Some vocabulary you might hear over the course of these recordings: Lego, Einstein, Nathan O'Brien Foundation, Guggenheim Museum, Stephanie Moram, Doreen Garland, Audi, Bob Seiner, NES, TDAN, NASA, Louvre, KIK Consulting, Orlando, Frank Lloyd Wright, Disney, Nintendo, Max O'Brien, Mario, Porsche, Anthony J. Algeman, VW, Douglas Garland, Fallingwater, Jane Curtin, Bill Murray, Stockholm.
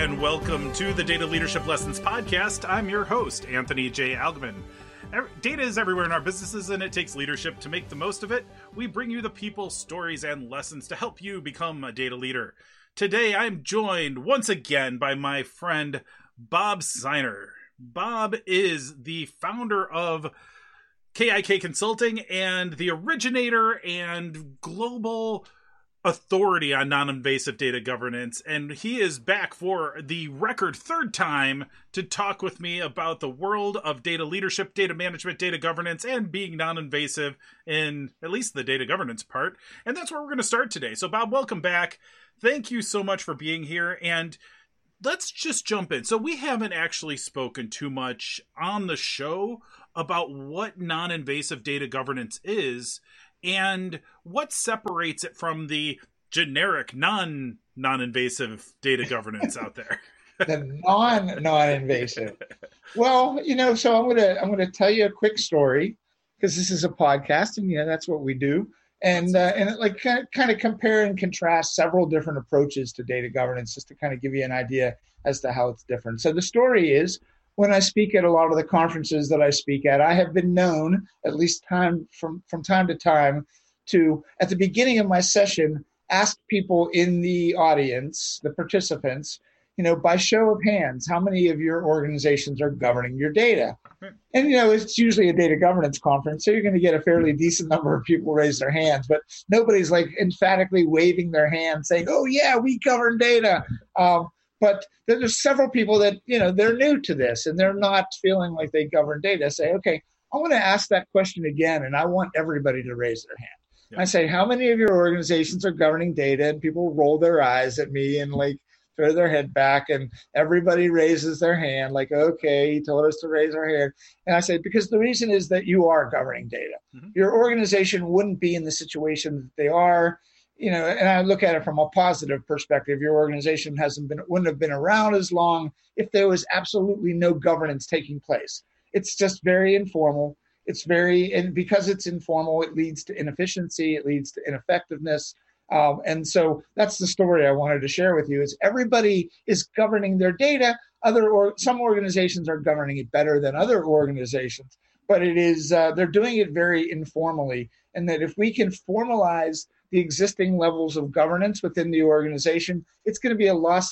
and welcome to the Data Leadership Lessons Podcast. I'm your host, Anthony J. Algeman. Data is everywhere in our businesses, and it takes leadership to make the most of it. We bring you the people, stories, and lessons to help you become a data leader. Today, I'm joined once again by my friend, Bob Seiner. Bob is the founder of KIK Consulting and the originator and global authority on non-invasive data governance, and he is back for the record third time to talk with me about the world of data leadership, data management, data governance, and being non-invasive in at least the data governance part. And that's where we're going to start today. So Bob, welcome back. Thank you so much for being here, and let's just jump in. So we haven't actually spoken too much on the show about what non-invasive data governance is and what separates it from the generic non-invasive data governance out there. The non-invasive. Well, so I'm gonna tell you a quick story, because this is a podcast, and that's what we do, and it kind of compare and contrast several different approaches to data governance, just to kind of give you an idea as to how it's different. So the story is, when I speak at a lot of the conferences that I speak at, I have been known, at least from time to time, to, at the beginning of my session, ask people in the audience, the participants, by show of hands, how many of your organizations are governing your data? And, it's usually a data governance conference, so you're going to get a fairly decent number of people raise their hands, but nobody's emphatically waving their hand saying, oh, yeah, we govern data. But there's several people that, they're new to this and they're not feeling like they govern data. Say, okay, I want to ask that question again, and I want everybody to raise their hand. Yeah. I say, how many of your organizations are governing data? And people roll their eyes at me and throw their head back, and everybody raises their hand. Okay, he told us to raise our hand. And I say, because the reason is that you are governing data. Mm-hmm. Your organization wouldn't be in the situation that they are. And I look at it from a positive perspective. Your organization wouldn't have been around as long if there was absolutely no governance taking place. It's just very informal. And because it's informal, it leads to inefficiency. It leads to ineffectiveness. And so that's the story I wanted to share with you, is everybody is governing their data. Some organizations are governing it better than other organizations, but it is they're doing it very informally. And that if we can formalize the existing levels of governance within the organization, it's going to be a lot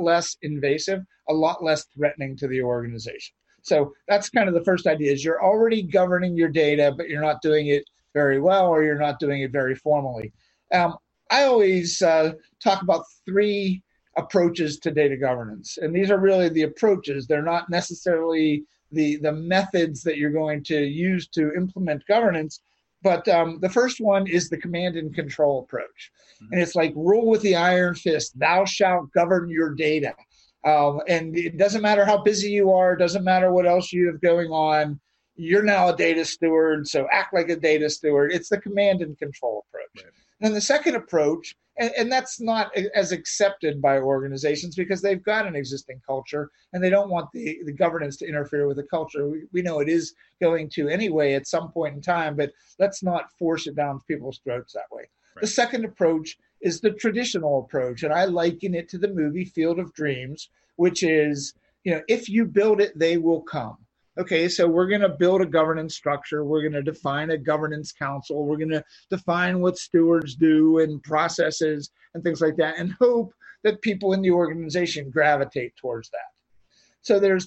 less invasive, a lot less threatening to the organization. So that's kind of the first idea, is you're already governing your data, but you're not doing it very well, or you're not doing it very formally. I always talk about three approaches to data governance. And these are really the approaches. They're not necessarily the methods that you're going to use to implement governance. But the first one is the command and control approach. Mm-hmm. And it's rule with the iron fist, thou shalt govern your data. And it doesn't matter how busy you are, doesn't matter what else you have going on, you're now a data steward, so act like a data steward. It's the command and control approach. Right. And then the second approach, and that's not as accepted by organizations because they've got an existing culture and they don't want the governance to interfere with the culture. We know it is going to anyway at some point in time, but let's not force it down people's throats that way. Right. The second approach is the traditional approach, and I liken it to the movie Field of Dreams, which is, if you build it, they will come. Okay, so we're going to build a governance structure. We're going to define a governance council. We're going to define what stewards do and processes and things like that, and hope that people in the organization gravitate towards that. So there's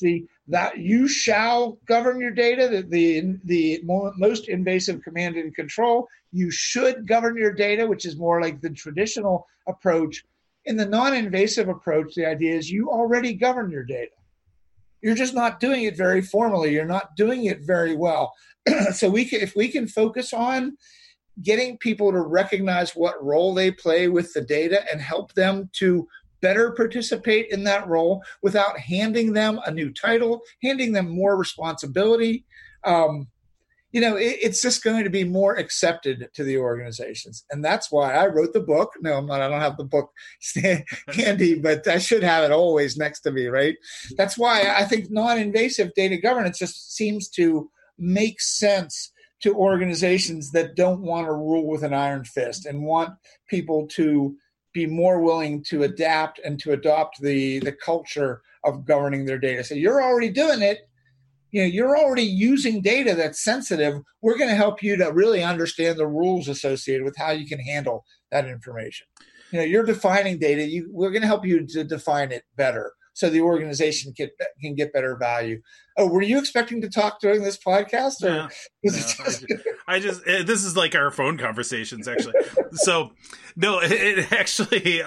that you shall govern your data, the most invasive command and control. You should govern your data, which is more like the traditional approach. In the non-invasive approach, the idea is you already govern your data. You're just not doing it very formally. You're not doing it very well. So if we can focus on getting people to recognize what role they play with the data and help them to better participate in that role without handing them a new title, handing them more responsibility, it's just going to be more accepted to the organizations. And that's why I wrote the book. No, I don't have the book handy, but I should have it always next to me, right? That's why I think non-invasive data governance just seems to make sense to organizations that don't want to rule with an iron fist and want people to be more willing to adapt and to adopt the culture of governing their data. So you're already doing it. You know, you're already using data that's sensitive. We're going to help you to really understand the rules associated with how you can handle that information. You know, you're defining data. We're going to help you to define it better so the organization can get better value. Oh, were you expecting to talk during this podcast? Or I just this is like our phone conversations, actually. So, no, it actually,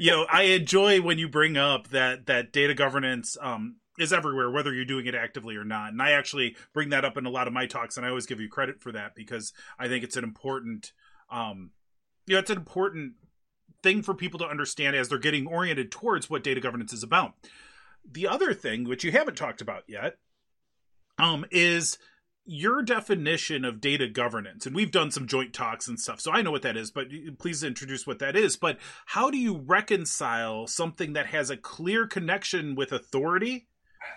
you know, I enjoy when you bring up that data governance is everywhere, whether you're doing it actively or not. And I actually bring that up in a lot of my talks, and I always give you credit for that because I think it's an important, you know, it's an important thing for people to understand as they're getting oriented towards what data governance is about. The other thing, which you haven't talked about yet, is your definition of data governance. And we've done some joint talks and stuff, so I know what that is, but please introduce what that is. But how do you reconcile something that has a clear connection with authority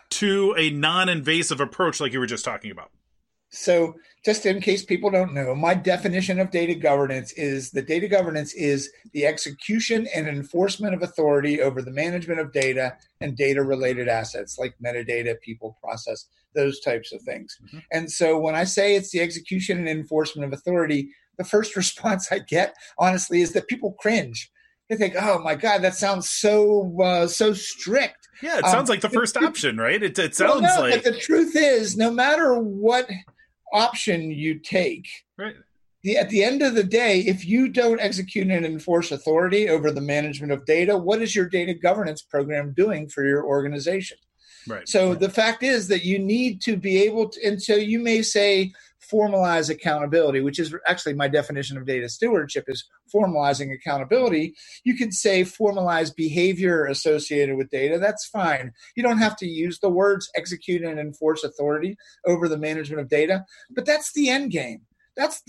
to a non-invasive approach like you were just talking about? So just in case people don't know, my definition of data governance is that data governance is the execution and enforcement of authority over the management of data and data-related assets like metadata, people, process, those types of things. Mm-hmm. And so when I say it's the execution and enforcement of authority, the first response I get, honestly, is that people cringe. They think, oh, my God, that sounds so strict. Yeah, it sounds like the first option, right? It sounds like... But the truth is, no matter what option you take, right, at the end of the day, if you don't execute and enforce authority over the management of data, what is your data governance program doing for your organization? Right. So the fact is that you need to be able to, and so you may say formalize accountability, which is actually my definition of data stewardship is formalizing accountability. You can say formalize behavior associated with data. That's fine. You don't have to use the words execute and enforce authority over the management of data, but that's the end game. That's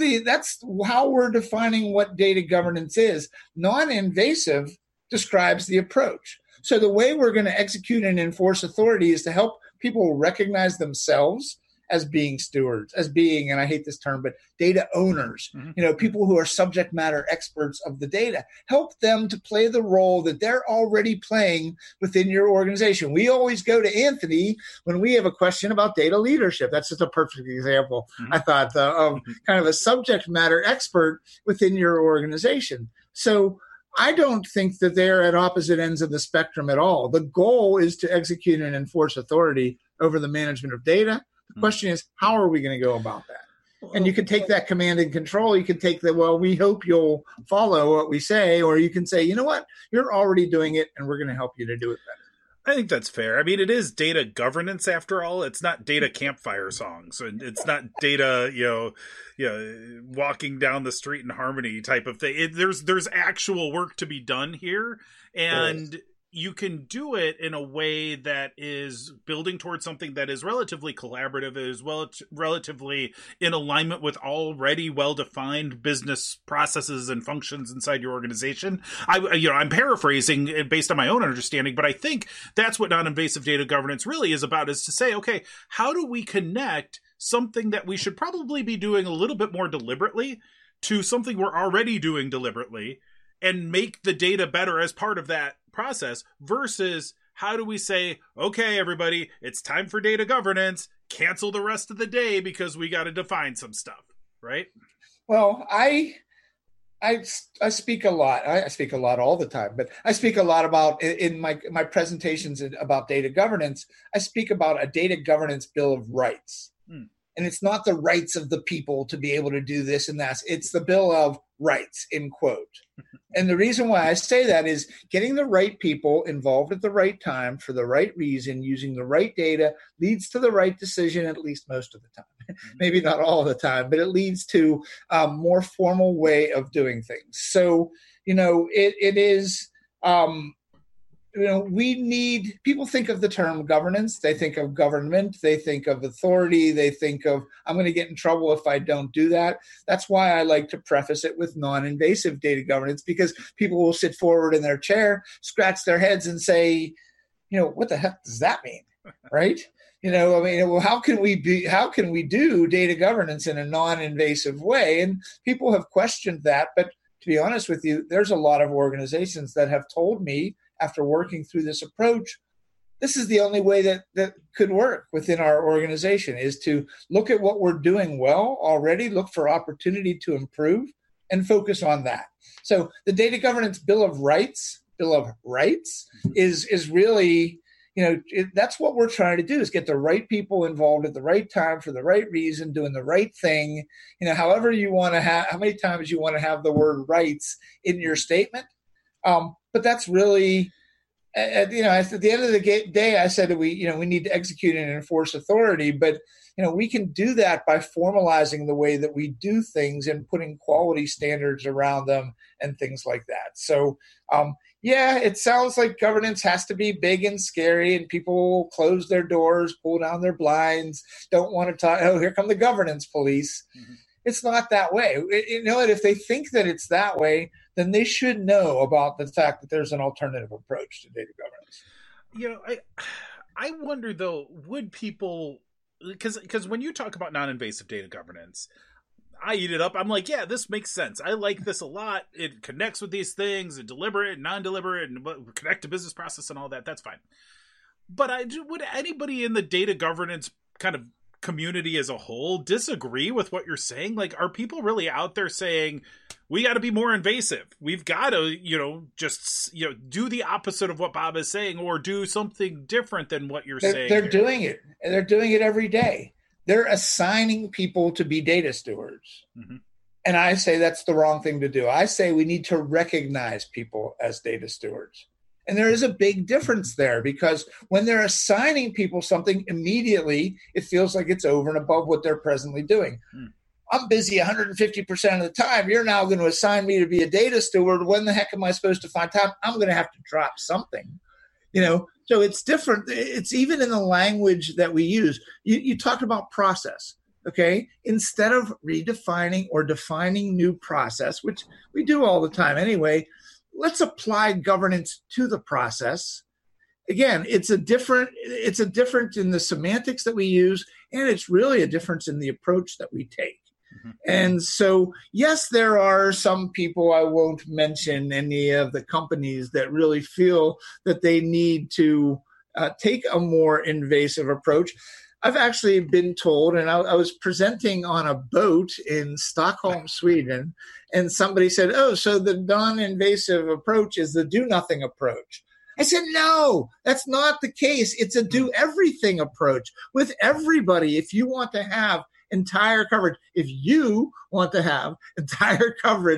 how we're defining what data governance is. Non-invasive describes the approach. So the way we're going to execute and enforce authority is to help people recognize themselves as being stewards, as being, and I hate this term, but data owners, mm-hmm. you know, people who are subject matter experts of the data, help them to play the role that they're already playing within your organization. We always go to Anthony when we have a question about data leadership. That's just a perfect example, mm-hmm. I thought, of kind of a subject matter expert within your organization. So I don't think that they're at opposite ends of the spectrum at all. The goal is to execute and enforce authority over the management of data. The question is, how are we going to go about that? And you can take that command and control. You can take the, well, we hope you'll follow what we say, or you can say, you know what, you're already doing it and we're going to help you to do it better. I think that's fair. I mean, it is data governance after all. It's not data campfire songs. It's not data, you know, walking down the street in harmony type of thing. There's actual work to be done here, and you can do it in a way that is building towards something that is relatively collaborative, as well as relatively in alignment with already well-defined business processes and functions inside your organization. I'm paraphrasing based on my own understanding, but I think that's what non-invasive data governance really is about, is to say, okay, how do we connect something that we should probably be doing a little bit more deliberately to something we're already doing deliberately and make the data better as part of that process, versus how do we say, okay, everybody, it's time for data governance, cancel the rest of the day because we got to define some stuff, right? Well, I speak a lot. I speak a lot all the time, but I speak a lot about in my presentations about data governance. I speak about a data governance bill of rights. And it's not the rights of the people to be able to do this and that. It's the bill of rights, in quote. And the reason why I say that is getting the right people involved at the right time for the right reason, using the right data, leads to the right decision, at least most of the time. Maybe not all the time, but it leads to a more formal way of doing things. So, you know, it is... you know, we need, people think of the term governance, they think of government, they think of authority, they think of, I'm going to get in trouble if I don't do that. That's why I like to preface it with non-invasive data governance, because people will sit forward in their chair, scratch their heads and say, you know, what the heck does that mean? Right? You know, I mean, well, how can we do data governance in a non-invasive way? And people have questioned that, but to be honest with you, there's a lot of organizations that have told me after working through this approach, this is the only way that could work within our organization is to look at what we're doing well already, look for opportunity to improve and focus on that. So the Data Governance Bill of Rights is really, that's what we're trying to do is get the right people involved at the right time for the right reason, doing the right thing. However you want to have, how many times you want to have the word rights in your statement. But that's really, at the end of the day, I said that we need to execute and enforce authority, but we can do that by formalizing the way that we do things and putting quality standards around them and things like that. So, it sounds like governance has to be big and scary and people close their doors, pull down their blinds, don't want to talk. Oh, here come the governance police. Mm-hmm. It's not that way. If they think that it's that way, then they should know about the fact that there's an alternative approach to data governance. I wonder, though, would people, because when you talk about non-invasive data governance, I eat it up. I'm like, yeah, this makes sense. I like this a lot. It connects with these things, and deliberate and non-deliberate and connect to business process and all that. That's fine. But would anybody in the data governance kind of community as a whole disagree with what you're saying? Like, are people really out there saying we got to be more invasive, we've got to do the opposite of what Bob is saying, or do something different than what you're saying? They're doing it every day. They're assigning people to be data stewards. Mm-hmm. And I say that's the wrong thing to do. I say we need to recognize people as data stewards. And there is a big difference there, because when they're assigning people something immediately, it feels like it's over and above what they're presently doing. Mm. I'm busy 150% of the time. You're now going to assign me to be a data steward. When the heck am I supposed to find time? I'm going to have to drop something, So it's different. It's even in the language that we use. You talked about process. Okay, instead of redefining or defining new process, which we do all the time anyway, let's apply governance to the process. Again, it's a different in the semantics that we use, and it's really a difference in the approach that we take. Mm-hmm. And so, yes, there are some people, I won't mention any of the companies, that really feel that they need to take a more invasive approach. I've actually been told, and I was presenting on a boat in Stockholm, Sweden, and somebody said, oh, so the non-invasive approach is the do-nothing approach. I said, no, that's not the case. It's a do-everything approach with everybody. If you want to have entire coverage,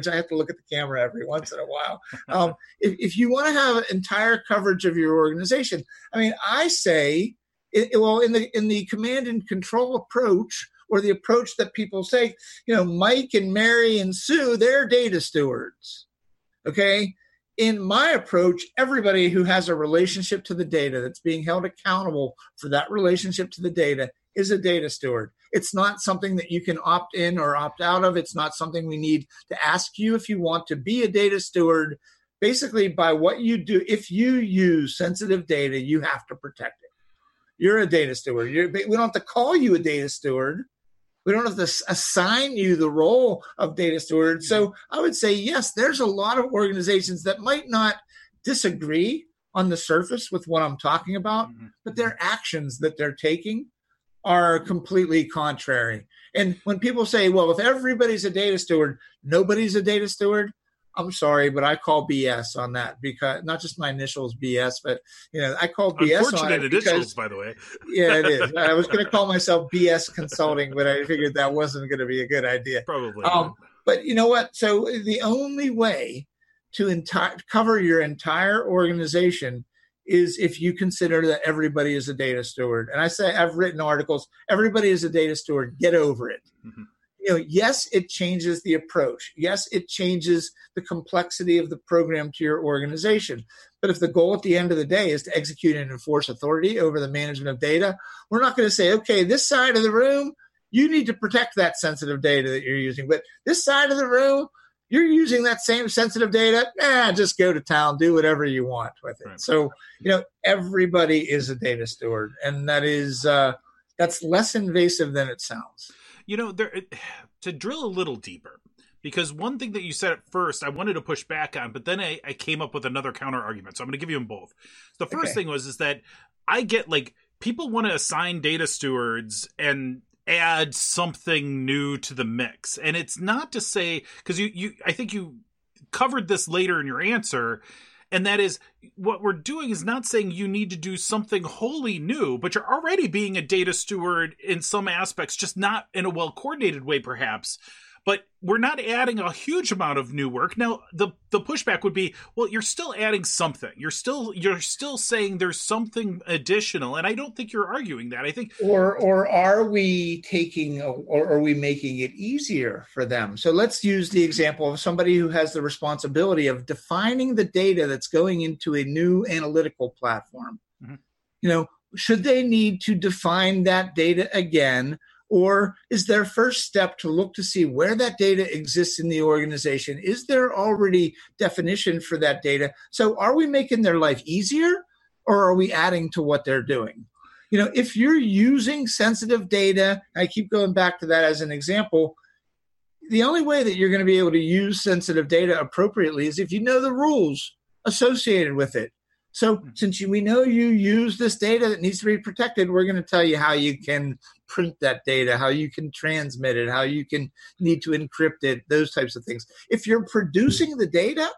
I have to look at the camera every once in a while. If you want to have entire coverage of your organization, I say... in the command and control approach, or the approach that people say, Mike and Mary and Sue, they're data stewards. Okay. In my approach, everybody who has a relationship to the data, that's being held accountable for that relationship to the data, is a data steward. It's not something that you can opt in or opt out of. It's not something we need to ask you if you want to be a data steward. Basically, by what you do, if you use sensitive data, you have to protect it. You're a data steward. We don't have to call you a data steward. We don't have to assign you the role of data steward. So I would say, yes, there's a lot of organizations that might not disagree on the surface with what I'm talking about, but their actions that they're taking are completely contrary. And when people say, well, if everybody's a data steward, nobody's a data steward, I'm sorry, but I call BS on that, because not just my initials BS, but I call BS on it. Unfortunate initials, by the way. Yeah, it is. I was going to call myself BS Consulting, but I figured that wasn't going to be a good idea. Probably. But you know what? So the only way to cover your entire organization is if you consider that everybody is a data steward. And I've written articles, everybody is a data steward. Get over it. Mm-hmm. Yes, it changes the approach. Yes, it changes the complexity of the program to your organization. But if the goal at the end of the day is to execute and enforce authority over the management of data, we're not going to say, okay, this side of the room, you need to protect that sensitive data that you're using. But this side of the room, you're using that same sensitive data. Just go to town, do whatever you want with it. Right. So, everybody is a data steward. And that is that's less invasive than it sounds. To drill a little deeper, Because one thing that you said at first, I wanted to push back on, but then I came up with another counter argument. So I'm going to give you them both. The first thing was, is that I get like people want to assign data stewards and add something new to the mix. And it's not to say, because I think you covered this later in your answer. And that is what we're doing is not saying you need to do something wholly new, but you're already being a data steward in some aspects, just not in a well-coordinated way, perhaps. But we're not adding a huge amount of new work. Now, the pushback would be, well, you're still adding something. You're still saying there's something additional, and I don't think you're arguing that. I think, or are we taking, or are we making it easier for them? So let's use the example of somebody who has the responsibility of defining the data that's going into a new analytical platform. Mm-hmm. You know, should they need to define that data again? Or is their first step to look to see where that data exists in the organization? Is there already definition for that data? So are we making their life easier, or are we adding to what they're doing? You know, if you're using sensitive data, I keep going back to that as an example, the only way that you're going to be able to use sensitive data appropriately is if you know the rules associated with it. So since we know you use this data that needs to be protected, we're going to tell you how you can print that data, how you can transmit it, how you can need to encrypt it, those types of things. If you're producing the data,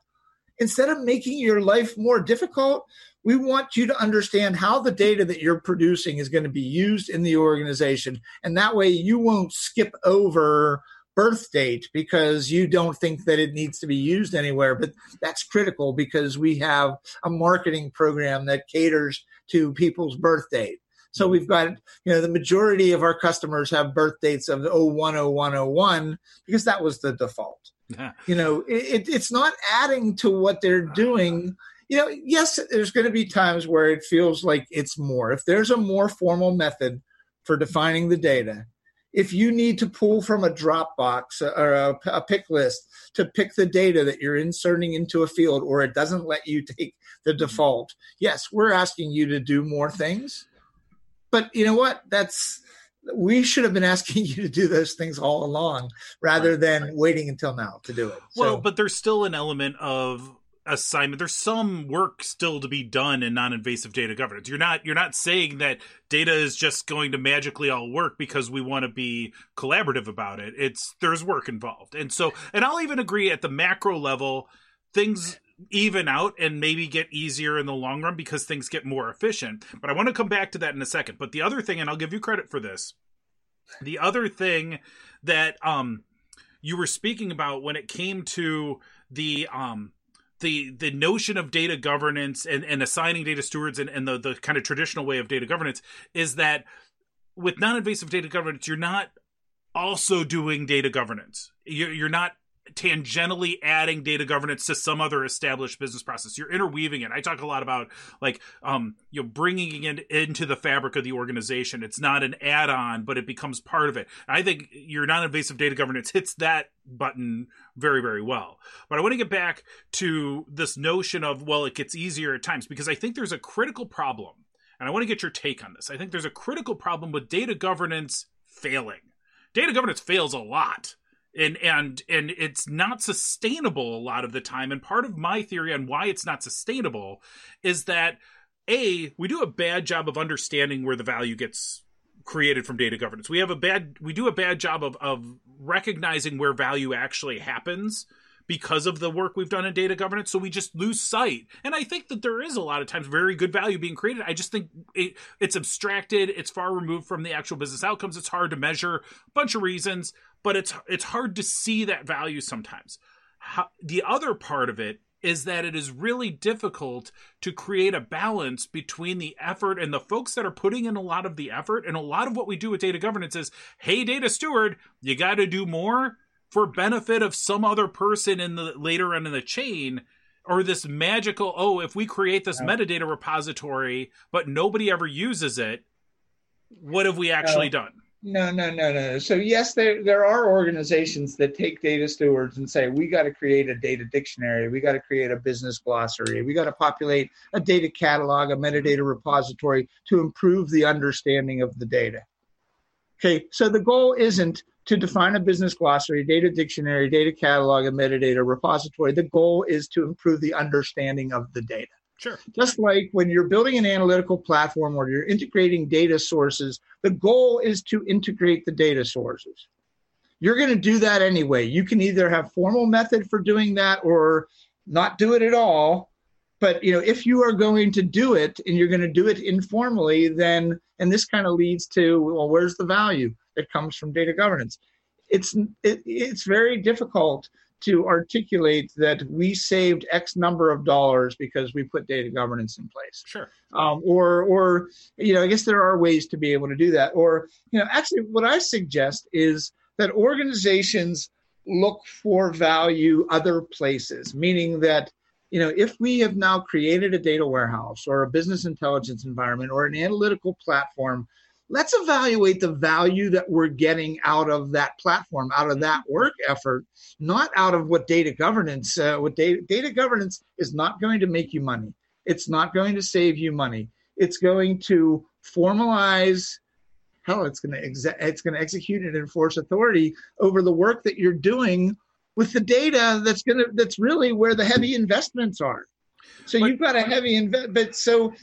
instead of making your life more difficult, we want you to understand how the data that you're producing is going to be used in the organization. And that way you won't skip over birth date because you don't think that it needs to be used anywhere. But that's critical because we have a marketing program that caters to people's birth date. So we've got, you know, the majority of our customers have birth dates of 01/01/01 because that was the default. Yeah. You know, it's not adding to what they're doing. You know, yes, there's going to be times where it feels like it's more. If there's a more formal method for defining the data, if you need to pull from a Dropbox or a pick list to pick the data that you're inserting into a field, or it doesn't let you take the default, yes, we're asking you to do more things. But you know what? We should have been asking you to do those things all along rather than waiting until now to do it. Well, but there's still an element of assignment. There's some work still to be done in non-invasive data governance. You're not saying that data is just going to magically all work because we want to be collaborative about it. There's work involved. And I'll even agree at the macro level, things even out and maybe get easier in the long run because things get more efficient. But I want to come back to that in a second. But the other thing, and I'll give you credit for this, the other thing that you were speaking about when it came to the notion of data governance and assigning data stewards and the kind of traditional way of data governance is that with non-invasive data governance, you're not also doing data governance. You're not tangentially adding data governance to some other established business process. You're interweaving it. I talk a lot about like bringing it into the fabric of the organization. It's not an add-on, but it becomes part of it. I think your non-invasive data governance hits that button very, very well. But I want to get back to this notion of, well, it gets easier at times, because I think there's a critical problem, and I want to get your take on this. I think there's a critical problem with data governance failing. Data governance fails a lot. And it's not sustainable a lot of the time. And part of my theory on why it's not sustainable is that, A, we do a bad job of understanding where the value gets created from data governance. We do a bad job of recognizing where value actually happens because of the work we've done in data governance. So we just lose sight. And I think that there is a lot of times very good value being created. I just think it's abstracted. It's far removed from the actual business outcomes. It's hard to measure, a bunch of reasons, but it's hard to see that value sometimes. The other part of it is that it is really difficult to create a balance between the effort and the folks that are putting in a lot of the effort. And a lot of what we do with data governance is, hey, data steward, you got to do more for benefit of some other person in the later on in the chain, or this magical, oh, if we create this metadata repository, but nobody ever uses it, what have we actually done? No. So yes, there are organizations that take data stewards and say, we got to create a data dictionary. We got to create a business glossary. We got to populate a data catalog, a metadata repository to improve the understanding of the data. Okay, so the goal isn't to define a business glossary, data dictionary, data catalog, and metadata repository, the goal is to improve the understanding of the data. Sure. Just like when you're building an analytical platform or you're integrating data sources, the goal is to integrate the data sources. You're going to do that anyway. You can either have formal method for doing that or not do it at all. But, you know, if you are going to do it and you're going to do it informally, then, and this kind of leads to, well, where's the value that comes from data governance? It's very difficult to articulate that we saved X number of dollars because we put data governance in place. Sure. Or, you know, I guess there are ways to be able to do that. Or, you know, actually what I suggest is that organizations look for value other places, meaning that, you know, if we have now created a data warehouse or a business intelligence environment or an analytical platform, let's evaluate the value that we're getting out of that platform, out of that work effort, not out of what data governance, data governance is not going to make you money. It's not going to save you money. It's going to formalize, hell, it's going to execute and enforce authority over the work that you're doing with the data that's really where the heavy investments are. So you've got a heavy investment, but so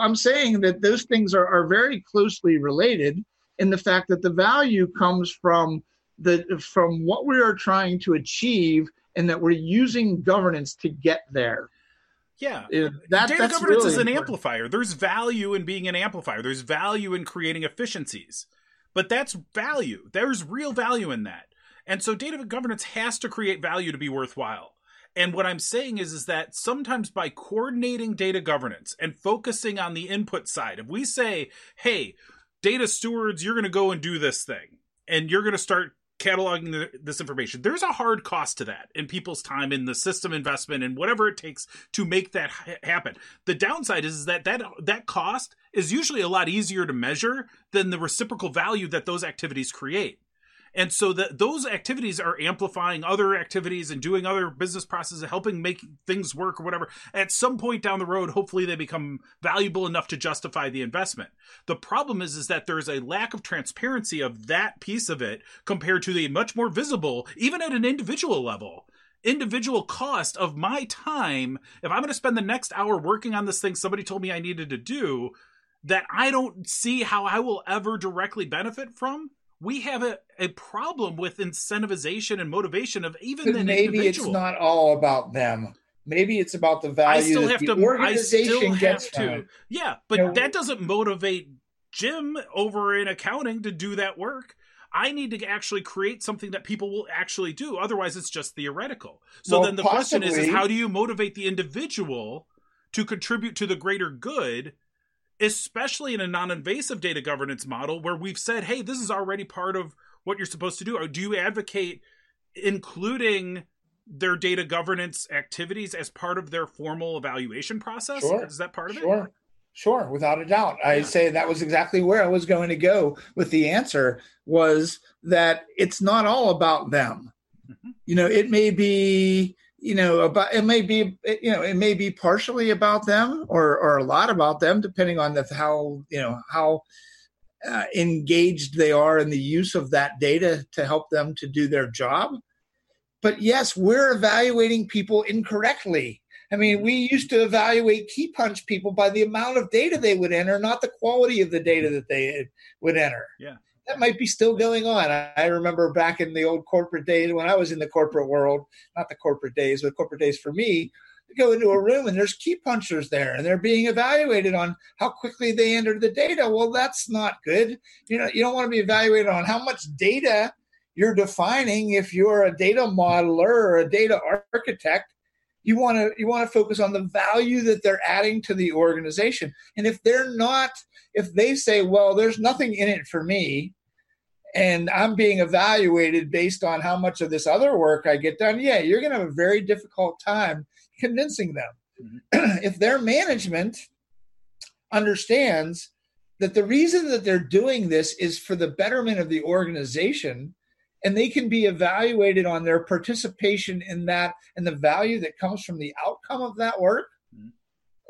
I'm saying that those things are very closely related in the fact that the value comes from what we are trying to achieve and that we're using governance to get there. Yeah. Data governance really is an amplifier. There's value in being an amplifier. There's value in creating efficiencies, but that's value. There's real value in that. And so data governance has to create value to be worthwhile. And what I'm saying is that sometimes by coordinating data governance and focusing on the input side, if we say, hey, data stewards, you're going to go and do this thing, and you're going to start cataloging this information, there's a hard cost to that in people's time, in the system investment, and whatever it takes to make that happen. The downside is that that cost is usually a lot easier to measure than the reciprocal value that those activities create. And so those activities are amplifying other activities and doing other business processes, helping make things work or whatever. At some point down the road, hopefully they become valuable enough to justify the investment. The problem is that there's a lack of transparency of that piece of it compared to the much more visible, even at an individual level, individual cost of my time. If I'm going to spend the next hour working on this thing somebody told me I needed to do that I don't see how I will ever directly benefit from, we have a problem with incentivization and motivation of even the maybe individual. It's not all about them. Maybe it's about the value that the organization gets to. Yeah, but you know, that doesn't motivate Jim over in accounting to do that work. I need to actually create something that people will actually do. Otherwise, it's just theoretical. So well, then the question is how do you motivate the individual to contribute to the greater good, especially in a non-invasive data governance model where we've said, hey, this is already part of what you're supposed to do? Or do you advocate including their data governance activities as part of their formal evaluation process? Sure. Is that part of it? Sure, without a doubt. Yeah. I say that was exactly where I was going to go with the answer, was that it's not all about them. Mm-hmm. You know, it may be... you know, it may be partially about them or a lot about them, depending on how engaged they are in the use of that data to help them to do their job. But yes, we're evaluating people incorrectly. I mean, we used to evaluate key punch people by the amount of data they would enter, not the quality of the data that they would enter. Yeah. That might be still going on. I remember back in the old corporate days when I was in the corporate world, not the corporate days, but corporate days for me, to go into a room and there's key punchers there and they're being evaluated on how quickly they entered the data. Well, that's not good. You know, you don't want to be evaluated on how much data you're defining. If you're a data modeler or a data architect, you want to focus on the value that they're adding to the organization. And if they're not, if they say, well, there's nothing in it for me and I'm being evaluated based on how much of this other work I get done, yeah, you're going to have a very difficult time convincing them. Mm-hmm. If their management understands that the reason that they're doing this is for the betterment of the organization, and they can be evaluated on their participation in that and the value that comes from the outcome of that work,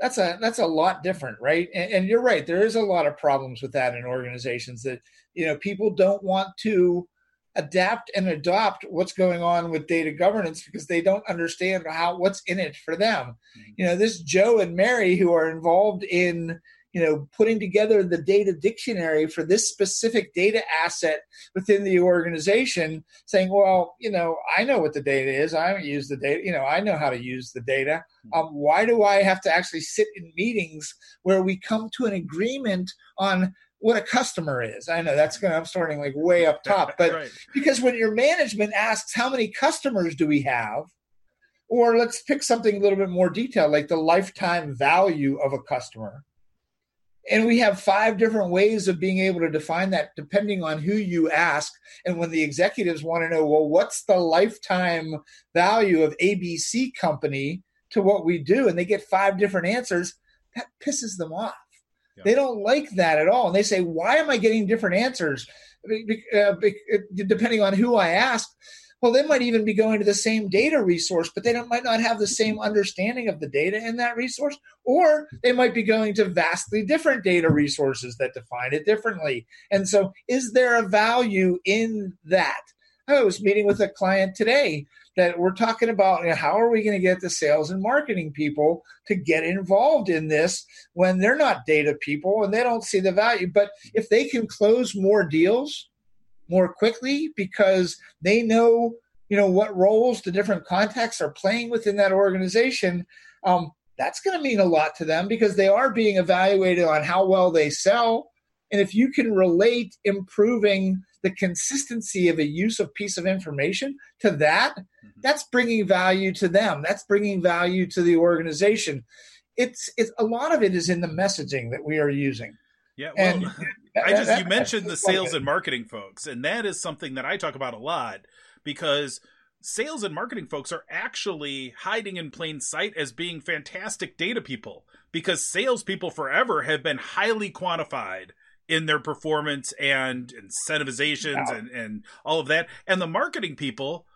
that's a lot different, right? And you're right. There is a lot of problems with that in organizations that, you know, people don't want to adapt and adopt what's going on with data governance because they don't understand how what's in it for them. You know, this Joe and Mary who are involved in, you know, putting together the data dictionary for this specific data asset within the organization, saying, well, you know, I know what the data is. I haven't used the data. You know, I know how to use the data. Why do I have to actually sit in meetings where we come to an agreement on what a customer is? I know that's going to, I'm starting like way up top, but right. Because when your management asks how many customers do we have, or let's pick something a little bit more detailed, like the lifetime value of a customer. And we have 5 different ways of being able to define that depending on who you ask. And when the executives want to know, well, what's the lifetime value of ABC company to what we do? And they get 5 different answers, that pisses them off. Yeah. They don't like that at all. And they say, why am I getting different answers? Depending on who I ask, well, they might even be going to the same data resource, but they might not have the same understanding of the data in that resource, or they might be going to vastly different data resources that define it differently. And so is there a value in that? I was meeting with a client today that we're talking about, you know, how are we going to get the sales and marketing people to get involved in this when they're not data people and they don't see the value. But if they can close more deals more quickly because they know, you know, what roles the different contacts are playing within that organization, that's going to mean a lot to them because they are being evaluated on how well they sell. And if you can relate improving the consistency of a use of piece of information to that, that's bringing value to them. That's bringing value to the organization. It's a lot of it is in the messaging that we are using. Yeah. Well, and you mentioned the sales and marketing folks, and that is something that I talk about a lot because sales and marketing folks are actually hiding in plain sight as being fantastic data people because salespeople forever have been highly quantified in their performance and incentivizations and all of that. And the marketing people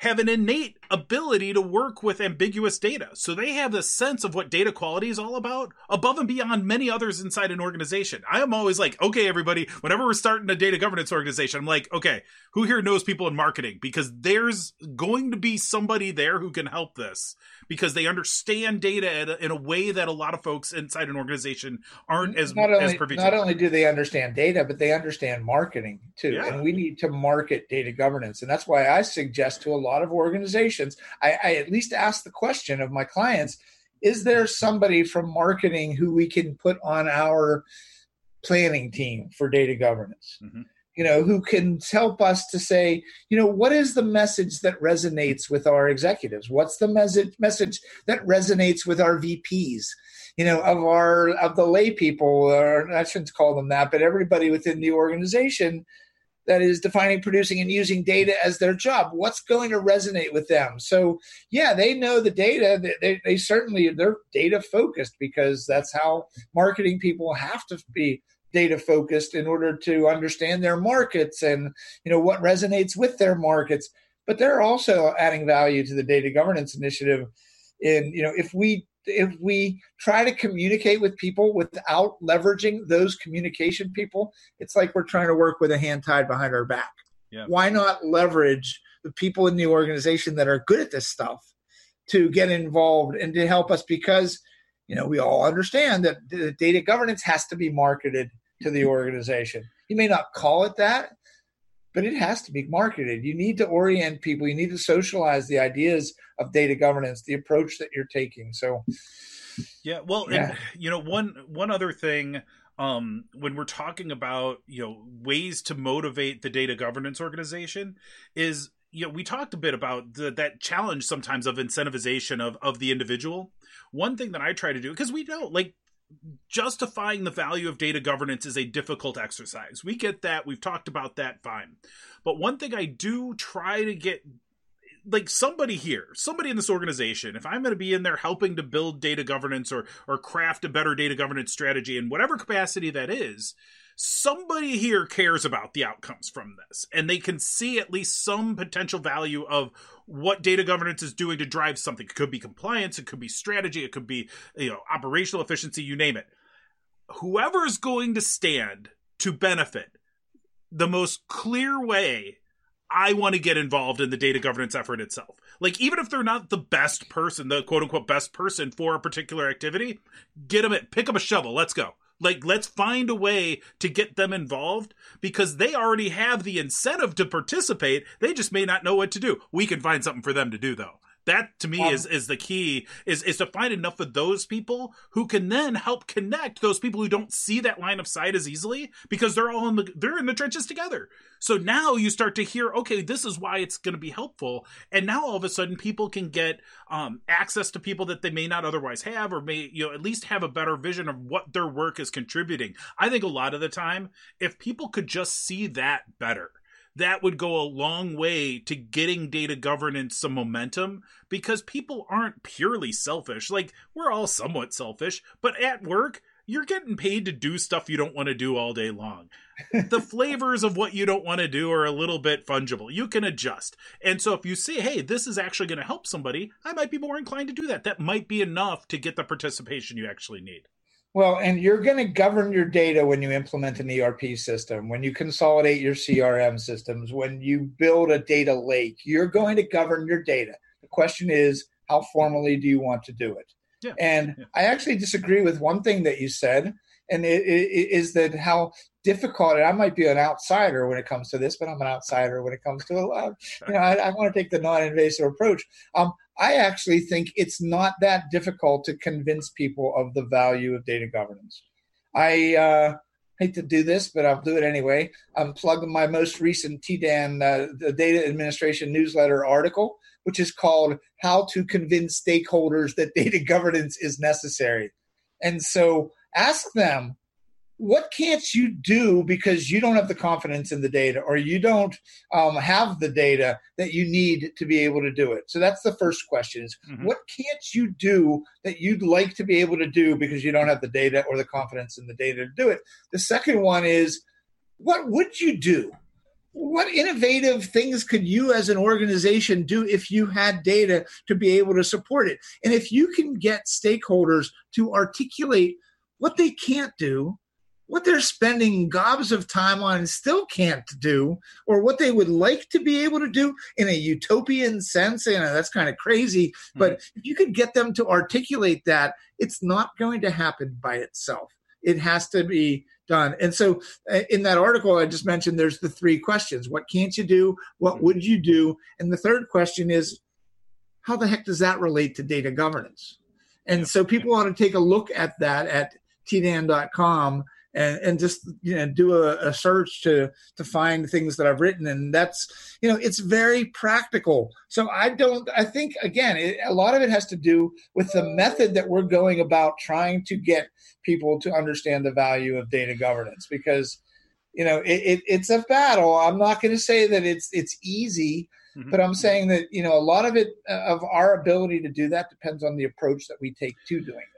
have an innate ability to work with ambiguous data. So they have a sense of what data quality is all about above and beyond many others inside an organization. I am always like, okay, everybody, whenever we're starting a data governance organization, I'm like, okay, who here knows people in marketing? Because there's going to be somebody there who can help this because they understand data in a way that a lot of folks inside an organization aren't as privy to. Not only do they understand data, but they understand marketing too. Yeah. And we need to market data governance. And that's why I suggest to a lot of organizations, I at least ask the question of my clients, is there somebody from marketing who we can put on our planning team for data governance? Mm-hmm. You know, who can help us to say, you know, what is the message that resonates with our executives? What's the message that resonates with our VPs, you know, of the lay people, or I shouldn't call them that, but everybody within the organization that is defining, producing, and using data as their job. What's going to resonate with them? So, yeah, they know the data. They certainly, they're data focused because that's how marketing people have to be data focused in order to understand their markets and, you know, what resonates with their markets. But they're also adding value to the data governance initiative. And, you know, if we try to communicate with people without leveraging those communication people, it's like we're trying to work with a hand tied behind our back. Yeah. Why not leverage the people in the organization that are good at this stuff to get involved and to help us? Because, you know, we all understand that the data governance has to be marketed to the organization. You may not call it that, but it has to be marketed. You need to orient people. You need to socialize the ideas of data governance, the approach that you're taking. So, yeah, well, yeah. And, you know, one other thing, when we're talking about, you know, ways to motivate the data governance organization is, you know, we talked a bit about that challenge sometimes of incentivization of the individual. One thing that I try to do, because we know, like, justifying the value of data governance is a difficult exercise. We get that. We've talked about that. Fine. But one thing I do try to get, like, somebody in this organization, if I'm going to be in there helping to build data governance or craft a better data governance strategy in whatever capacity that is, somebody here cares about the outcomes from this. And they can see at least some potential value of what data governance is doing to drive something. It could be compliance. It could be strategy. It could be, you know, operational efficiency, you name it. Whoever is going to stand to benefit, the most clear way I want to get involved in the data governance effort itself. Like, even if they're not the best person, the quote unquote best person for a particular activity, get them at, pick up a shovel. Let's go. Like, let's find a way to get them involved, because they already have the incentive to participate. They just may not know what to do. We can find something for them to do, though. That, to me, is the key, is to find enough of those people who can then help connect those people who don't see that line of sight as easily, because they're all in the trenches together. So now you start to hear, okay, this is why it's going to be helpful. And now all of a sudden people can get access to people that they may not otherwise have, or may, you know, at least have a better vision of what their work is contributing. I think a lot of the time, if people could just see that better, that would go a long way to getting data governance some momentum, because people aren't purely selfish. Like, we're all somewhat selfish, but at work, you're getting paid to do stuff you don't want to do all day long. The flavors of what you don't want to do are a little bit fungible. You can adjust. And so if you see, hey, this is actually going to help somebody, I might be more inclined to do that. That might be enough to get the participation you actually need. Well, and you're going to govern your data when you implement an ERP system, when you consolidate your CRM systems, when you build a data lake. You're going to govern your data. The question is, how formally do you want to do it? Yeah. And yeah. I actually disagree with one thing that you said, and it is that how difficult, and I might be an outsider when it comes to this, but I'm an outsider when it comes to a lot. You know, I want to take the non-invasive approach. I actually think it's not that difficult to convince people of the value of data governance. I hate to do this, but I'll do it anyway. I'm plugging my most recent TDAN, the Data Administration Newsletter article, which is called How to Convince Stakeholders That Data Governance is Necessary. And so ask them, what can't you do because you don't have the confidence in the data, or you don't have the data that you need to be able to do it? So that's the first question is, what can't you do that you'd like to be able to do because you don't have the data or the confidence in the data to do it? The second one is, what would you do? What innovative things could you as an organization do if you had data to be able to support it? And if you can get stakeholders to articulate what they can't do, what they're spending gobs of time on and still can't do, or what they would like to be able to do in a utopian sense, you know, that's kind of crazy, but if you could get them to articulate that, it's not going to happen by itself. It has to be done. And so in that article I just mentioned, there's the three questions. What can't you do? What would you do? And the third question is, how the heck does that relate to data governance? And so people ought to take a look at that at tdan.com and just, you know, do a search to find things that I've written. And that's, you know, it's very practical. So I think, again, a lot of it has to do with the method that we're going about trying to get people to understand the value of data governance, because, you know, it's a battle. I'm not going to say that it's easy, but I'm saying that, you know, a lot of it, of our ability to do that depends on the approach that we take to doing it.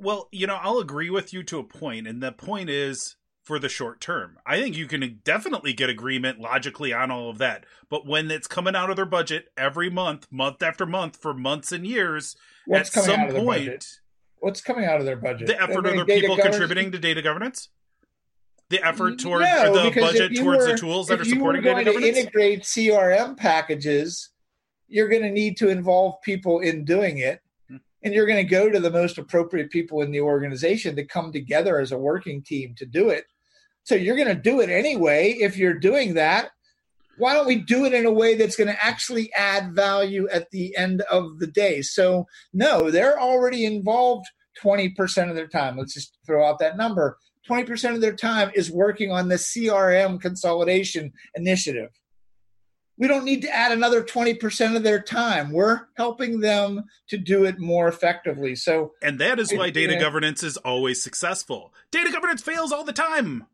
Well, you know, I'll agree with you to a point, and the point is for the short term. I think you can definitely get agreement logically on all of that, but when it's coming out of their budget every month, month after month, for months and years, at some point... What's coming out of their budget? The effort of their people contributing to data governance? The effort towards the budget, towards the tools that are supporting data governance? If you were going to integrate CRM packages, you're going to need to involve people in doing it. And you're going to go to the most appropriate people in the organization to come together as a working team to do it. So you're going to do it anyway. If you're doing that, why don't we do it in a way that's going to actually add value at the end of the day? So no, they're already involved 20% of their time. Let's just throw out that number. 20% of their time is working on the CRM consolidation initiative. We don't need to add another 20% of their time. We're helping them to do it more effectively. So, and that is why data governance is always successful. Data governance fails all the time.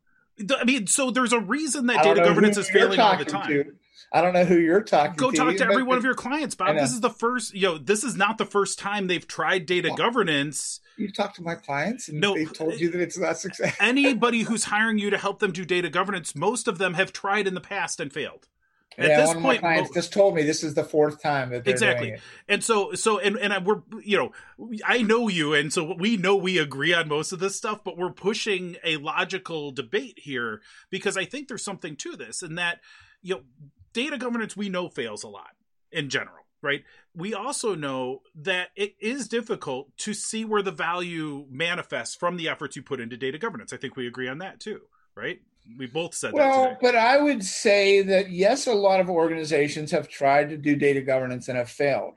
I mean, so there's a reason that data governance is failing all the time. I don't know who you're talking to. Go talk to every one of your clients, Bob. This is the first, you know, this is not the first time they've tried data governance. You've talked to my clients and they've told you that it's not successful. Anybody who's hiring you to help them do data governance, most of them have tried in the past and failed. At this one point, of my clients just told me this is the fourth time that they're doing it. And so we're, you know, I know you, and so we know we agree on most of this stuff, but we're pushing a logical debate here because I think there's something to this, and that, you know, data governance, we know, fails a lot in general, right? We also know that it is difficult to see where the value manifests from the efforts you put into data governance. I think we agree on that too, right? We both said that. Well, but I would say that, yes, a lot of organizations have tried to do data governance and have failed.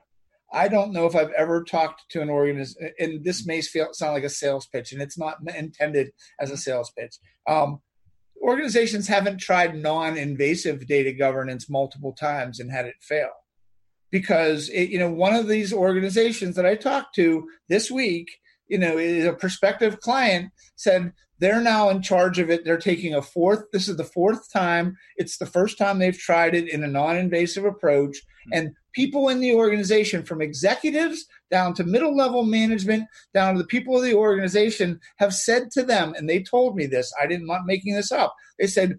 I don't know if I've ever talked to an organization, and this may sound like a sales pitch, and it's not intended as a sales pitch. Organizations haven't tried non-invasive data governance multiple times and had it fail. Because, one of these organizations that I talked to this week, is a prospective client said they're now in charge of it. They're taking this is the fourth time. It's the first time they've tried it in a non-invasive approach. Mm-hmm. And people in the organization, from executives down to middle-level management, down to the people of the organization, have said to them, and they told me this, I'm not making this up. They said,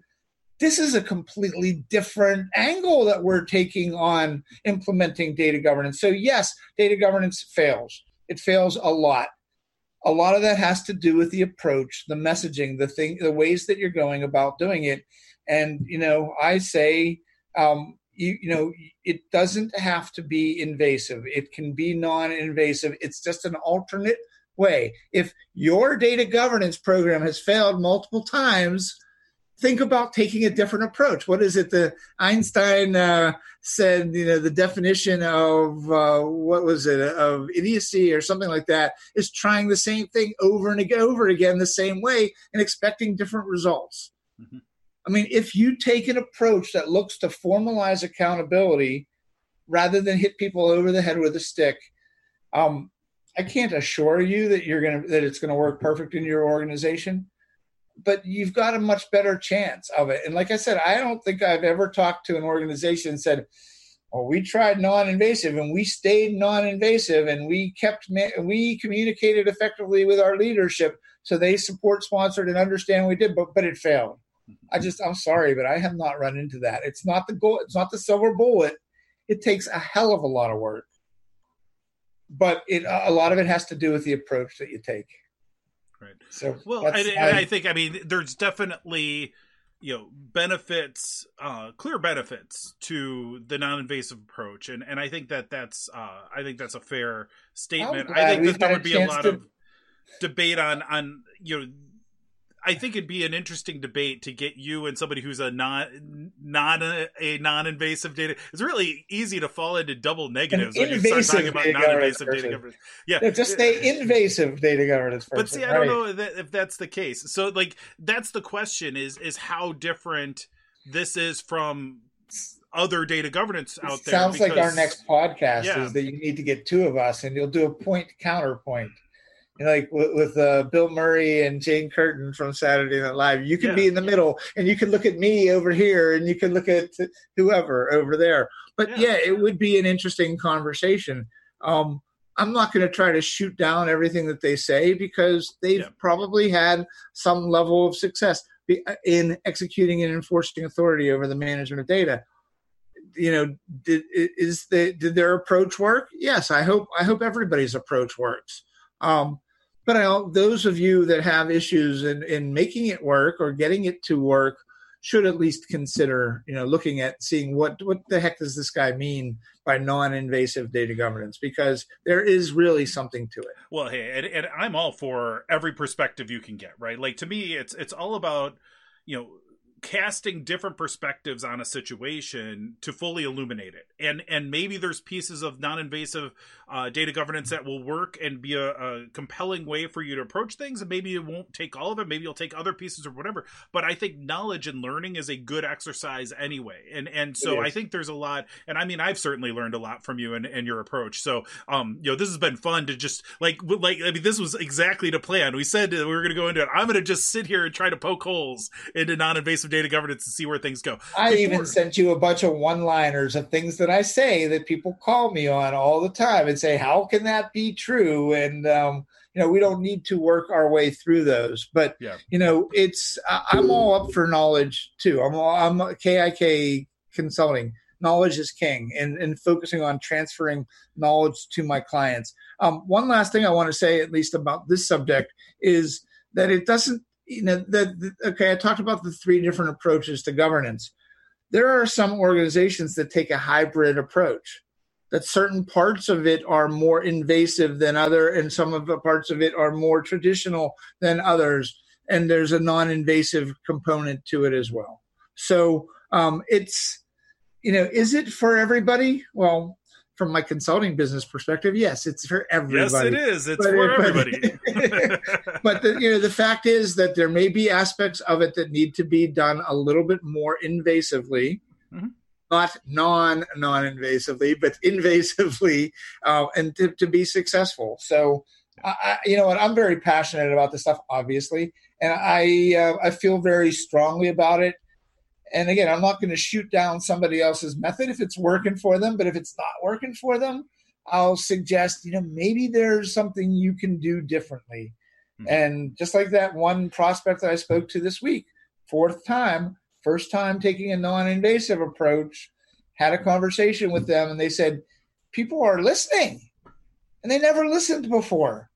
this is a completely different angle that we're taking on implementing data governance. So yes, data governance fails. It fails a lot. A lot of that has to do with the approach, the messaging, the ways that you're going about doing it. And, I say, it doesn't have to be invasive. It can be non-invasive. It's just an alternate way. If your data governance program has failed multiple times, think about taking a different approach. What is it that Einstein said, the definition of, of idiocy or something like that, is trying the same thing over and over again the same way and expecting different results. Mm-hmm. If you take an approach that looks to formalize accountability rather than hit people over the head with a stick, I can't assure you that that it's going to work perfect in your organization, but you've got a much better chance of it. And like I said, I don't think I've ever talked to an organization and said, well, we tried non-invasive and we stayed non-invasive and we communicated effectively with our leadership so they support, sponsored, and understand what we did, but it failed. I'm sorry, but I have not run into that. It's not the goal. It's not the silver bullet. It takes a hell of a lot of work, but a lot of it has to do with the approach that you take. Right. So, well, I think, there's definitely, benefits, clear benefits to the non-invasive approach. And I think that's a fair statement. I think that there would be a lot of debate on I think it'd be an interesting debate to get you and somebody who's a non-invasive data. It's really easy to fall into double negatives when you start talking about non-invasive data governance. Yeah, just say invasive data governance person. But see, I don't know if that's the case. So, that's the question: is how different this is from other data governance out there. Sounds like our next podcast is that you need to get two of us, and you'll do a point counterpoint. With Bill Murray and Jane Curtin from Saturday Night Live, you can be in the middle, and you can look at me over here, and you can look at whoever over there. But it would be an interesting conversation. I'm not going to try to shoot down everything that they say, because they've probably had some level of success in executing and enforcing authority over the management of data. Did their approach work? Yes, I hope everybody's approach works. But those of you that have issues in making it work or getting it to work should at least consider, looking at seeing what the heck does this guy mean by non-invasive data governance, because there is really something to it. Well, hey, and I'm all for every perspective you can get, right? To me, it's all about, casting different perspectives on a situation to fully illuminate it. And maybe there's pieces of non-invasive data governance that will work and be a compelling way for you to approach things. And maybe you won't take all of it. Maybe you'll take other pieces or whatever. But I think knowledge and learning is a good exercise anyway. And so I think there's a lot. And I've certainly learned a lot from you and your approach. So, this has been fun to just this was exactly the plan. We said that we were going to go into it. I'm going to just sit here and try to poke holes into non-invasive data governance and see where things go. I even sent you a bunch of one-liners of things that I say that people call me on all the time and say, how can that be true? And, we don't need to work our way through those, but I'm all up for knowledge too. I'm KIK Consulting. Knowledge is king, and focusing on transferring knowledge to my clients. One last thing I want to say, at least about this subject, is that it doesn't, I talked about the three different approaches to governance. There are some organizations that take a hybrid approach, that certain parts of it are more invasive than other, and some of the parts of it are more traditional than others. And there's a non-invasive component to it as well. So it's, you know, is it for everybody? Well, from my consulting business perspective, yes, it's for everybody. Yes, it is. It's for everybody. But the fact is that there may be aspects of it that need to be done a little bit more invasively, mm-hmm. not non-invasively, but invasively, and to be successful. So, and I'm very passionate about this stuff, obviously, and I feel very strongly about it. And again, I'm not going to shoot down somebody else's method if it's working for them. But if it's not working for them, I'll suggest, maybe there's something you can do differently. Mm-hmm. And just like that one prospect that I spoke to this week, first time taking a non-invasive approach, had a conversation with them. And they said, people are listening. And they never listened before.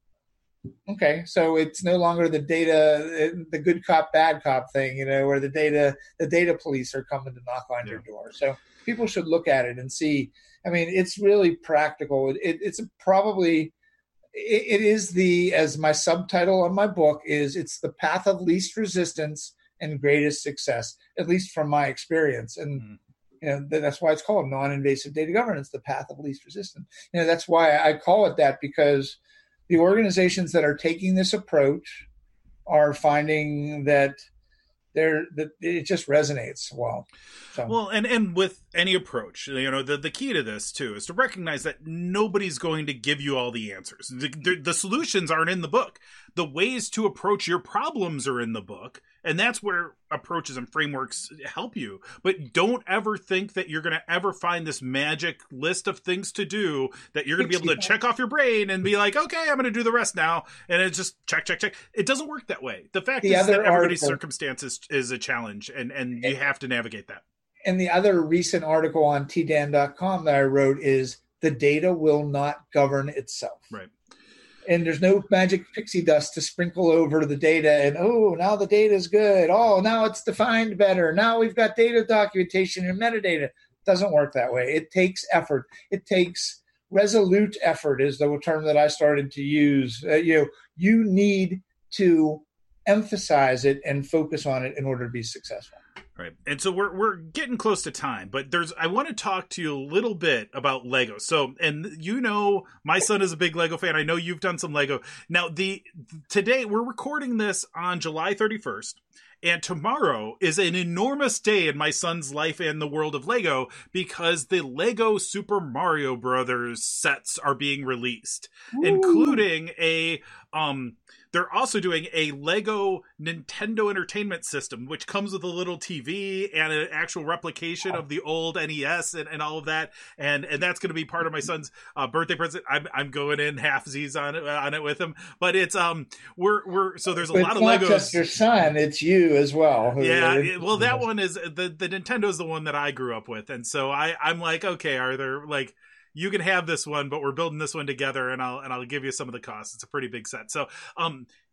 Okay, so it's no longer the good cop, bad cop thing, where the data police are coming to knock on your door. So people should look at it and see. I mean, it's really practical. As my subtitle on my book is, it's the path of least resistance and greatest success, at least from my experience. And that's why it's called non-invasive data governance, the path of least resistance. That's why I call it that, because the organizations that are taking this approach are finding that it just resonates well. So. Well, and with any approach, the key to this too is to recognize that nobody's going to give you all the answers. The solutions aren't in the book. The ways to approach your problems are in the book, and that's where approaches and frameworks help you. But don't ever think that you're going to ever find this magic list of things to do that you're going to be able to check off your brain and be like, okay, I'm going to do the rest now. And it's just check, check, check. It doesn't work that way. The fact is that everybody's circumstances is a challenge, and you have to navigate that. And the other recent article on TDAN.com that I wrote is, the data will not govern itself. Right. And there's no magic pixie dust to sprinkle over the data. And, now the data is good. Oh, now it's defined better. Now we've got data documentation and metadata. It doesn't work that way. It takes effort. It takes resolute effort, is the term that I started to use. You need to emphasize it and focus on it in order to be successful. Right. And so we're getting close to time, but I want to talk to you a little bit about Lego. So, my son is a big Lego fan. I know you've done some Lego. Now, today we're recording this on July 31st. And tomorrow is an enormous day in my son's life and the world of Lego, because the Lego Super Mario Brothers sets are being released, Ooh. Including they're also doing a Lego Nintendo Entertainment System, which comes with a little TV and an actual replication of the old NES and all of that. And that's going to be part of my son's birthday present. I'm going in half Z's on it with him, but it's there's a lot of Legos. It's not just your son; it's you as well. That one is the Nintendo is the one that I grew up with, and so I'm like, okay, are there like. You can have this one, but we're building this one together, and I'll give you some of the costs. It's a pretty big set. So,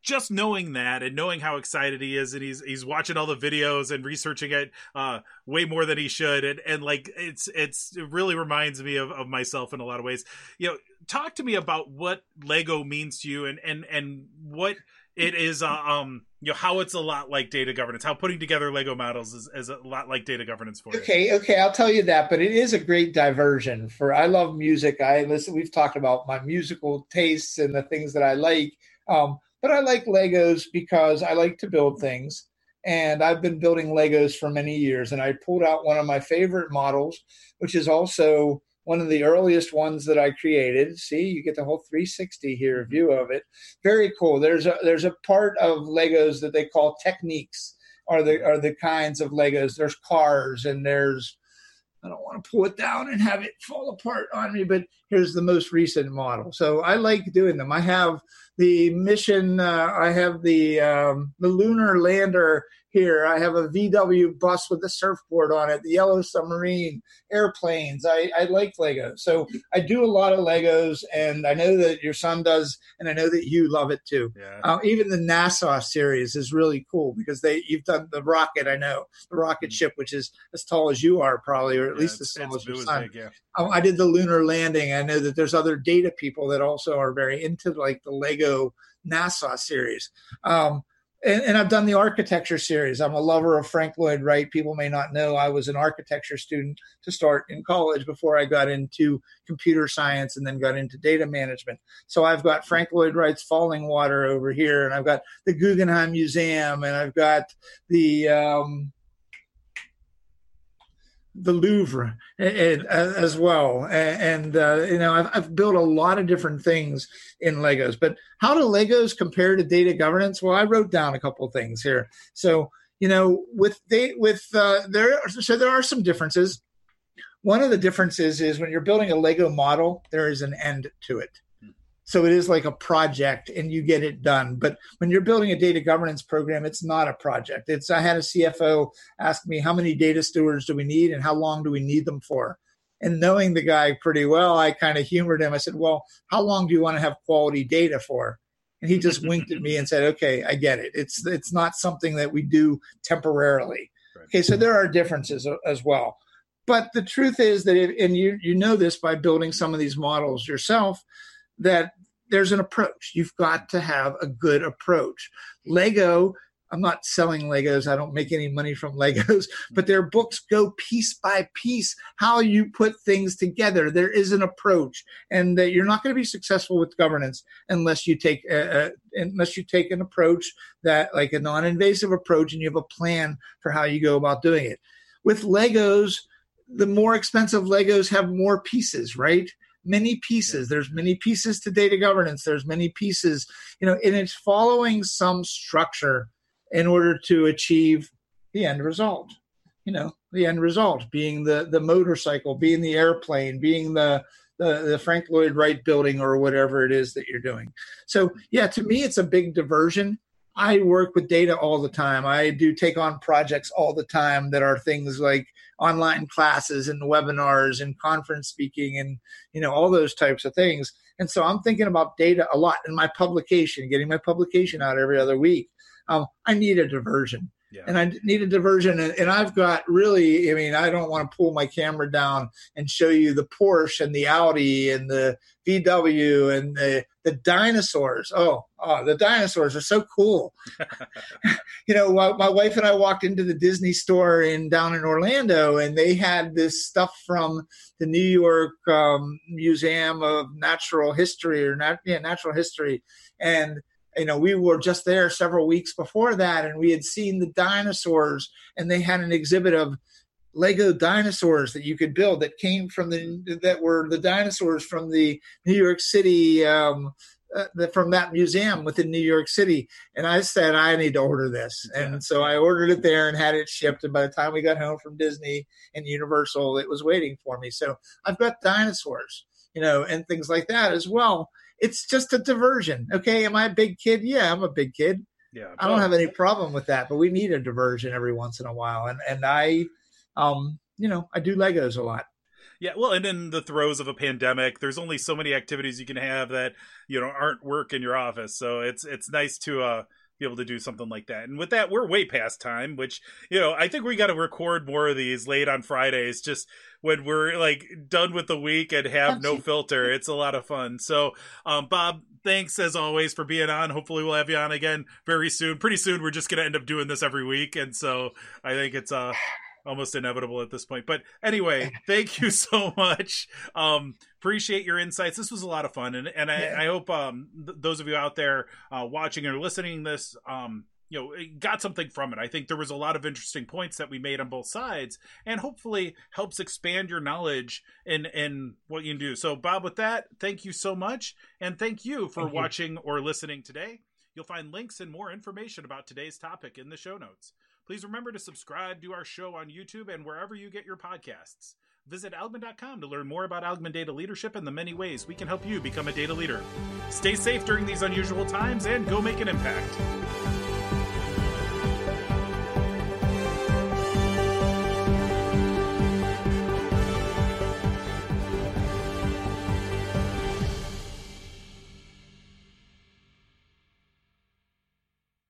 just knowing that and knowing how excited he is, and he's watching all the videos and researching it way more than he should, and like it really reminds me of myself in a lot of ways. Talk to me about what Lego means to you, and what it is. How it's a lot like data governance, how putting together Lego models is a lot like data governance for you. Okay. I'll tell you that, but it is a great diversion I love music. We've talked about my musical tastes and the things that I like. But I like Legos because I like to build things, and I've been building Legos for many years. And I pulled out one of my favorite models, which is also one of the earliest ones that I created. See, you get the whole 360 here view of it. Very cool. There's a part of Legos that they call techniques, are the kinds of Legos. There's cars, and there's, I don't want to pull it down and have it fall apart on me, but here's the most recent model. So I like doing them. I have the lunar lander here. I have a VW bus with a surfboard on it, the yellow submarine, airplanes. I like Legos. So I do a lot of Legos, and I know that your son does, and I know that you love it too. Yeah. Even the NASA series is really cool because you've done the rocket, I know, the rocket ship, which is as tall as you are probably, or at least as tall as your son. Big, yeah. I did the lunar landing. I know that there's other data people that also are very into like the Lego NASA series. And I've done the architecture series. I'm a lover of Frank Lloyd Wright. People may not know I was an architecture student to start in college before I got into computer science and then got into data management. So I've got Frank Lloyd Wright's Fallingwater over here, and I've got the Guggenheim Museum, and I've got the Louvre as well. And you know, I've built a lot of different things in Legos. But how do Legos compare to data governance? Well, I wrote down a couple of things here. So, you know, there are some differences. One of the differences is when you're building a Lego model, there is an end to it. So it is like a project and you get it done. But when you're building a data governance program, it's not a project. I had a CFO ask me, how many data stewards do we need and how long do we need them for? And knowing the guy pretty well, I kind of humored him. I said, well, how long do you want to have quality data for? And he just winked at me and said, okay, I get it. It's not something that we do temporarily. Right. Okay, so there are differences as well. But the truth is that, you know this by building some of these models yourself, that there's an approach. You've got to have a good approach. Lego, I'm not selling Legos. I don't make any money from Legos, but their books go piece by piece, how you put things together. There is an approach, and that you're not going to be successful with governance unless you take an approach that, like a non-invasive approach, and you have a plan for how you go about doing it. With Legos, the more expensive Legos have more pieces, right? Many pieces. There's many pieces to data governance. There's many pieces, you know, and it's following some structure in order to achieve the end result. You know, the end result being the motorcycle, being the airplane, being the Frank Lloyd Wright building or whatever it is that you're doing. So, yeah, to me, it's a big diversion. I work with data all the time. I do take on projects all the time that are things like online classes and webinars and conference speaking and, you know, all those types of things. And so I'm thinking about data a lot in my publication, getting my publication out every other week. I need a diversion. Yeah. And I need a diversion. And I've got really, I mean, I don't want to pull my camera down and show you the Porsche and the Audi and the VW and the dinosaurs. Oh, the dinosaurs are so cool. You know, my wife and I walked into the Disney store down in Orlando, and they had this stuff from the New York Museum of Natural History Natural History. And you know, we were just there several weeks before that, and we had seen the dinosaurs, and they had an exhibit of Lego dinosaurs that you could build that came from that were the dinosaurs from the New York City, from that museum within New York City. And I said, I need to order this. And so I ordered it there and had it shipped. And by the time we got home from Disney and Universal, it was waiting for me. So I've got dinosaurs, you know, and things like that as well. It's just a diversion. Okay, am I a big kid? Yeah, I'm a big kid. Yeah, I don't have any problem with that, but we need a diversion every once in a while. And I, you know, I do Legos a lot. Yeah, well, and in the throes of a pandemic, there's only so many activities you can have that, you know, aren't work in your office. So it's nice to be able to do something like that. And with that, we're way past time, which, you know, I think we got to record more of these late on Fridays, just when we're like done with the week and have no filter. It's a lot of fun. So Bob, thanks as always for being on. Hopefully we'll have you on again very soon. Pretty soon we're just going to end up doing this every week, and so I think it's almost inevitable at this point. But anyway, thank you so much. Appreciate your insights. This was a lot of fun. And I hope those of you out there watching or listening to this, you know, got something from it. I think there was a lot of interesting points that we made on both sides, and hopefully helps expand your knowledge in what you can do. So Bob, with that, thank you so much. And thank you for watching or listening today. You'll find links and more information about today's topic in the show notes. Please remember to subscribe to our show on YouTube and wherever you get your podcasts. Visit Algeman.com to learn more about Algeman Data Leadership and the many ways we can help you become a data leader. Stay safe during these unusual times and go make an impact.